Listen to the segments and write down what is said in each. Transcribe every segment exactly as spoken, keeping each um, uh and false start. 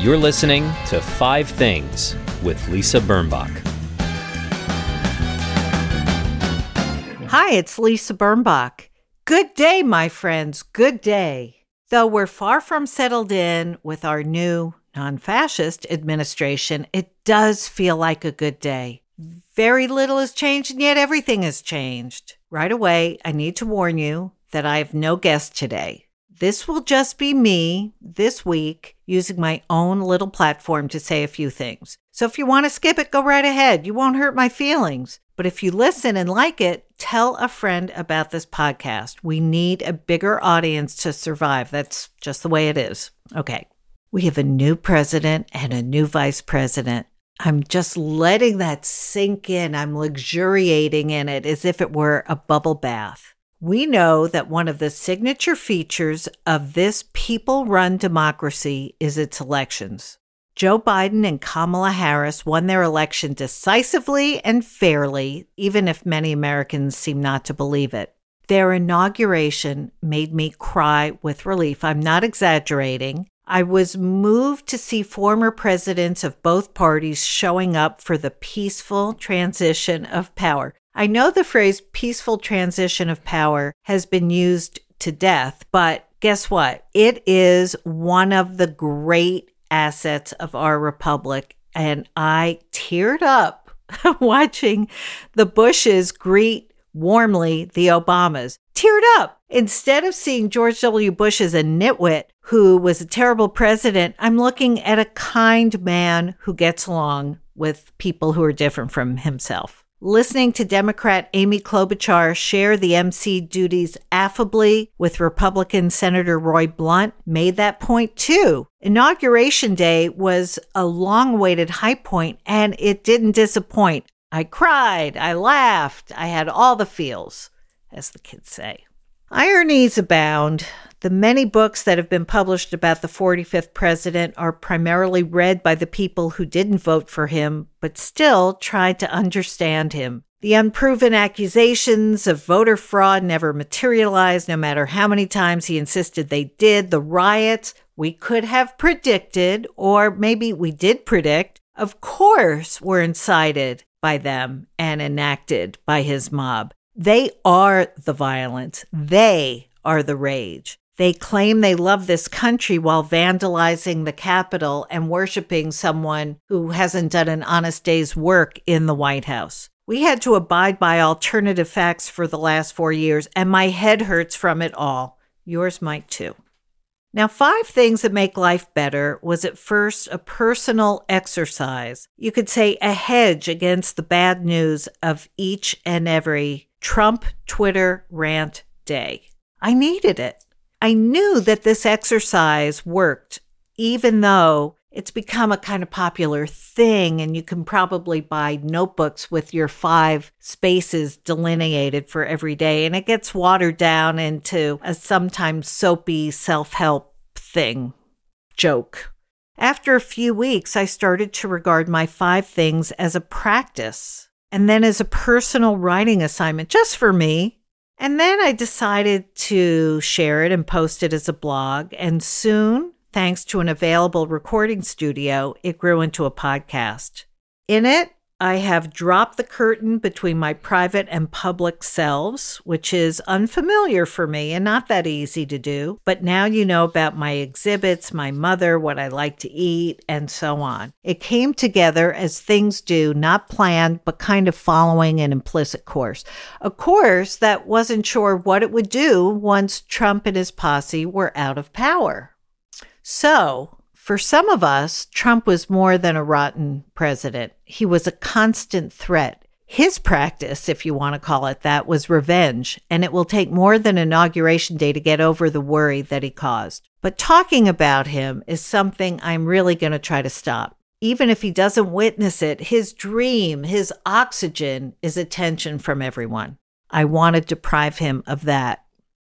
You're listening to Five Things with Lisa Birnbach. Hi, it's Lisa Birnbach. Good day, my friends. Good day. Though we're far from settled in with our new non-fascist administration, it does feel like a good day. Very little has changed, and yet everything has changed. Right away, I need to warn you that I have no guest today. This will just be me this week using my own little platform to say a few things. So if you want to skip it, go right ahead. You won't hurt my feelings. But if you listen and like it, tell a friend about this podcast. We need a bigger audience to survive. That's just the way it is. Okay. We have a new president and a new vice president. I'm just letting that sink in. I'm luxuriating in it as if it were a bubble bath. We know that one of the signature features of this people-run democracy is its elections. Joe Biden and Kamala Harris won their election decisively and fairly, even if many Americans seem not to believe it. Their inauguration made me cry with relief. I'm not exaggerating. I was moved to see former presidents of both parties showing up for the peaceful transition of power. I know the phrase peaceful transition of power has been used to death, but guess what? It is one of the great assets of our republic. And I teared up watching the Bushes greet warmly the Obamas. Teared up. Instead of seeing George W. Bush as a nitwit who was a terrible president, I'm looking at a kind man who gets along with people who are different from himself. Listening to Democrat Amy Klobuchar share the M C duties affably with Republican Senator Roy Blunt made that point too. Inauguration Day was a long-awaited high point, and it didn't disappoint. I cried, I laughed, I had all the feels, as the kids say. Ironies abound. The many books that have been published about the forty-fifth president are primarily read by the people who didn't vote for him, but still tried to understand him. The unproven accusations of voter fraud never materialized, no matter how many times he insisted they did. The riots we could have predicted, or maybe we did predict, of course were incited by them and enacted by his mob. They are the violence. They are the rage. They claim they love this country while vandalizing the Capitol and worshiping someone who hasn't done an honest day's work in the White House. We had to abide by alternative facts for the last four years, and my head hurts from it all. Yours might too. Now, Five Things That Make Life Better was at first a personal exercise. You could say a hedge against the bad news of each and every Trump Twitter rant day. I needed it. I knew that this exercise worked, even though it's become a kind of popular thing, and you can probably buy notebooks with your five spaces delineated for every day, and it gets watered down into a sometimes soapy self-help thing, joke. After a few weeks, I started to regard my five things as a practice, and then as a personal writing assignment just for me. And then I decided to share it and post it as a blog. And soon, thanks to an available recording studio, it grew into a podcast. In it, I have dropped the curtain between my private and public selves, which is unfamiliar for me and not that easy to do. But now you know about my exhibits, my mother, what I like to eat, and so on. It came together as things do, not planned, but kind of following an implicit course. A course that wasn't sure what it would do once Trump and his posse were out of power. So, for some of us, Trump was more than a rotten president. He was a constant threat. His practice, if you want to call it that, was revenge, and it will take more than Inauguration Day to get over the worry that he caused. But talking about him is something I'm really going to try to stop. Even if he doesn't witness it, his dream, his oxygen is attention from everyone. I want to deprive him of that.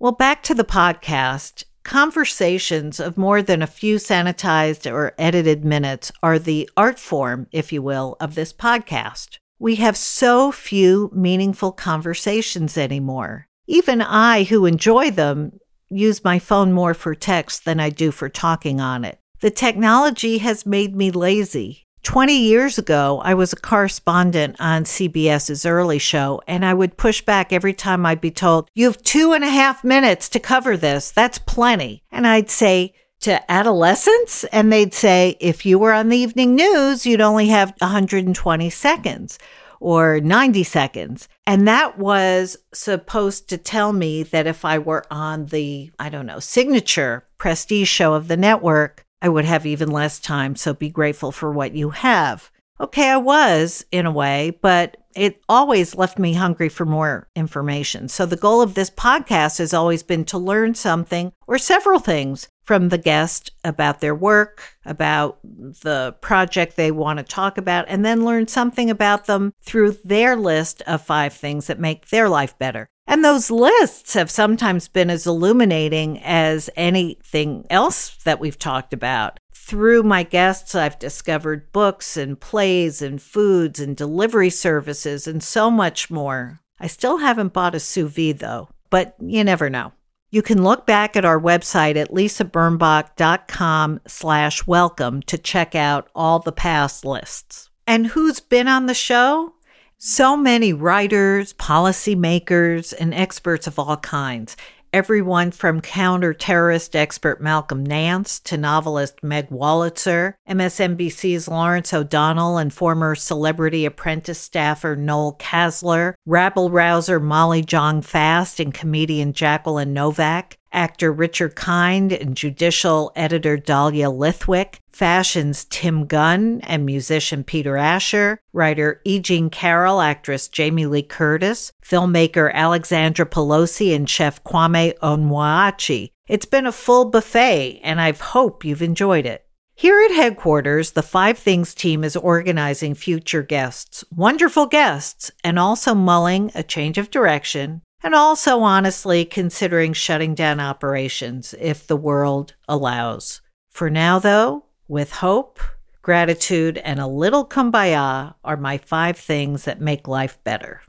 Well, back to the podcast. Conversations of more than a few sanitized or edited minutes are the art form, if you will, of this podcast. We have so few meaningful conversations anymore. Even I, who enjoy them, use my phone more for text than I do for talking on it. The technology has made me lazy. Twenty years ago, I was a correspondent on C B S's Early Show, and I would push back every time I'd be told, you have two and a half minutes to cover this. That's plenty. And I'd say, to adolescents? And they'd say, if you were on the evening news, you'd only have one hundred twenty seconds or ninety seconds. And that was supposed to tell me that if I were on the, I don't know, signature prestige show of the network, I would have even less time, so be grateful for what you have. Okay, I was in a way, but it always left me hungry for more information. So the goal of this podcast has always been to learn something or several things from the guest about their work, about the project they want to talk about, and then learn something about them through their list of five things that make their life better. And those lists have sometimes been as illuminating as anything else that we've talked about. Through my guests, I've discovered books and plays and foods and delivery services and so much more. I still haven't bought a sous vide, though, but you never know. You can look back at our website at lisabirnbach.com slash welcome to check out all the past lists. And who's been on the show? So many writers, policymakers, and experts of all kinds. Everyone from counter-terrorist expert Malcolm Nance to novelist Meg Wolitzer, M S N B C's Lawrence O'Donnell and former Celebrity Apprentice staffer Noel Casler, rabble-rouser Molly Jong-Fast and comedian Jacqueline Novak, actor Richard Kind and judicial editor Dahlia Lithwick, fashion's Tim Gunn and musician Peter Asher, writer E. Jean Carroll, actress Jamie Lee Curtis, filmmaker Alexandra Pelosi, and chef Kwame Onwachi. It's been a full buffet, and I hope you've enjoyed it. Here at headquarters, the Five Things team is organizing future guests, wonderful guests, and also mulling a change of direction, and also, honestly, considering shutting down operations if the world allows. For now, though, with hope, gratitude, and a little kumbaya are my five things that make life better.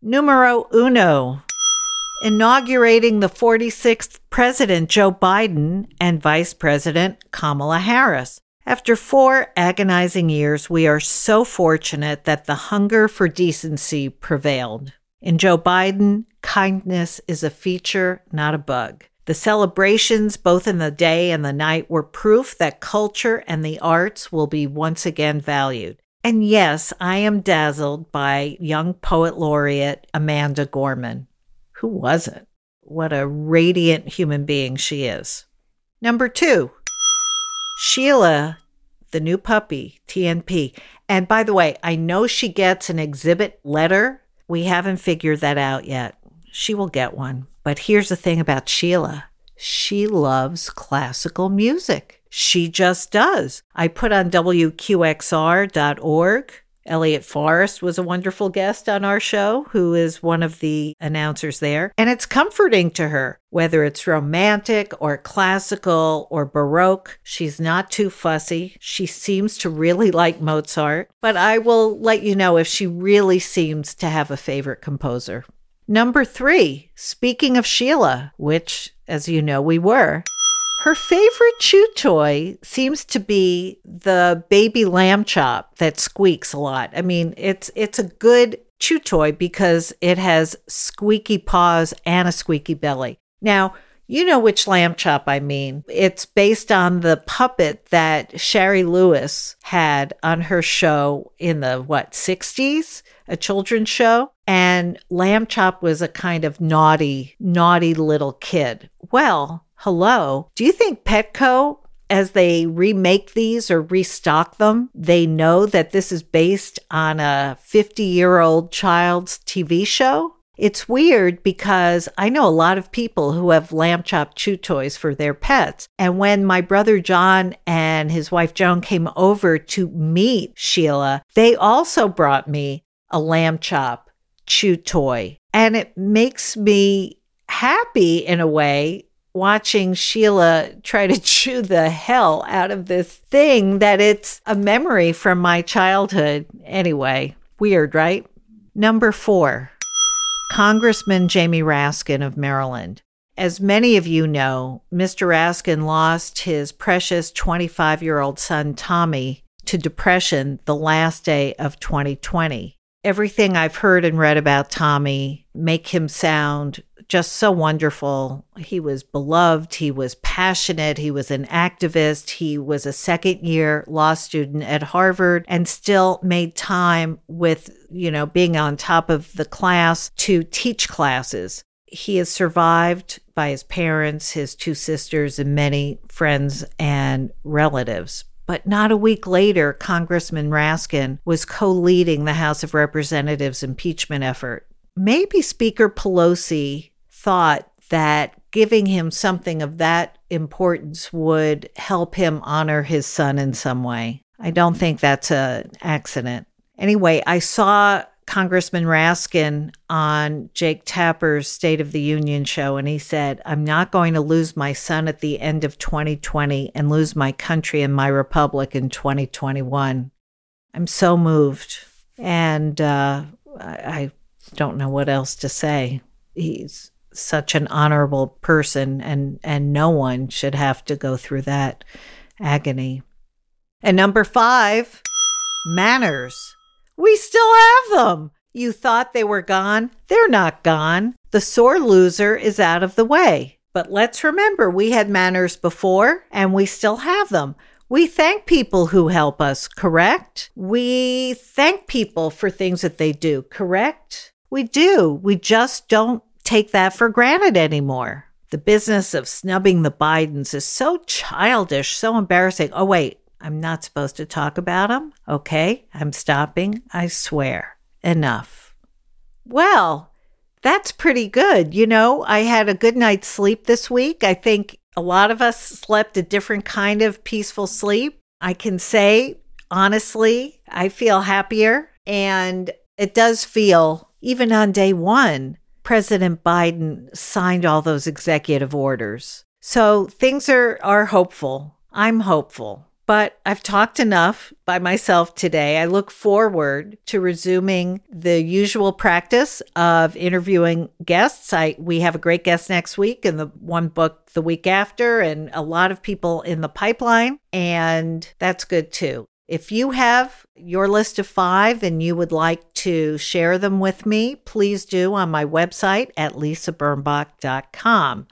Numero uno. Inaugurating the forty-sixth President Joe Biden and Vice President Kamala Harris. After four agonizing years, we are so fortunate that the hunger for decency prevailed. In Joe Biden, kindness is a feature, not a bug. The celebrations, both in the day and the night, were proof that culture and the arts will be once again valued. And yes, I am dazzled by young poet laureate Amanda Gorman. Who wasn't? What a radiant human being she is. Number two, Sheila, the new puppy, T N P. And by the way, I know she gets an exhibit letter. We haven't figured that out yet. She will get one. But here's the thing about Sheila. She loves classical music. She just does. I put on w q x r dot org. Elliot Forrest was a wonderful guest on our show, who is one of the announcers there. And it's comforting to her, whether it's romantic or classical or Baroque. She's not too fussy. She seems to really like Mozart. But I will let you know if she really seems to have a favorite composer. Number three, speaking of Sheila, which, as you know, we were, her favorite chew toy seems to be the baby lamb chop that squeaks a lot. I mean, it's it's a good chew toy because it has squeaky paws and a squeaky belly. Now, you know which lamb chop I mean. It's based on the puppet that Shari Lewis had on her show in the, what, sixties? A children's show. And Lamb Chop was a kind of naughty, naughty little kid. Well, hello. Do you think Petco, as they remake these or restock them, they know that this is based on a fifty-year-old child's T V show? It's weird because I know a lot of people who have lamb chop chew toys for their pets. And when my brother John and his wife Joan came over to meet Sheila, they also brought me a lamb chop chew toy. And it makes me happy in a way watching Sheila try to chew the hell out of this thing that it's a memory from my childhood. Anyway, weird, right? Number four, Congressman Jamie Raskin of Maryland. As many of you know, Mister Raskin lost his precious twenty-five-year-old son, Tommy, to depression the last day of twenty twenty. Everything I've heard and read about Tommy make him sound just so wonderful. He was beloved. He was passionate. He was an activist. He was a second-year law student at Harvard and still made time with, you know, being on top of the class to teach classes. He is survived by his parents, his two sisters, and many friends and relatives. But not a week later, Congressman Raskin was co-leading the House of Representatives impeachment effort. Maybe Speaker Pelosi thought that giving him something of that importance would help him honor his son in some way. I don't think that's an accident. Anyway, I saw Congressman Raskin on Jake Tapper's State of the Union show, and he said, "I'm not going to lose my son at the end of twenty twenty and lose my country and my republic in twenty twenty-one." I'm so moved, and uh, I don't know what else to say. He's such an honorable person, and, and no one should have to go through that agony. And number five, manners. We still have them. You thought they were gone? They're not gone. The sore loser is out of the way. But let's remember, we had manners before and we still have them. We thank people who help us, correct? We thank people for things that they do, correct? We do. We just don't take that for granted anymore. The business of snubbing the Bidens is so childish, so embarrassing. Oh, wait. I'm not supposed to talk about them. Okay, I'm stopping. I swear. Enough. Well, that's pretty good. You know, I had a good night's sleep this week. I think a lot of us slept a different kind of peaceful sleep. I can say, honestly, I feel happier. And it does feel, even on day one, President Biden signed all those executive orders. So things are, are hopeful. I'm hopeful. But I've talked enough by myself today. I look forward to resuming the usual practice of interviewing guests. I we have a great guest next week and the one book the week after and a lot of people in the pipeline. And that's good too. If you have your list of five and you would like to share them with me, please do on my website at lisa birnbach dot com.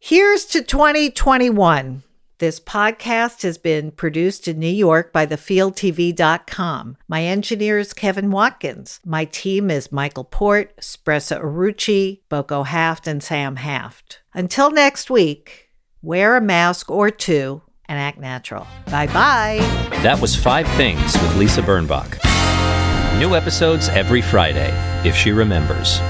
Here's to twenty twenty-one. This podcast has been produced in New York by the field t v dot com. My engineer is Kevin Watkins. My team is Michael Port, Spressa Arrucci, Boko Haft, and Sam Haft. Until next week, wear a mask or two and act natural. Bye-bye. That was Five Things with Lisa Birnbach. New episodes every Friday, if she remembers.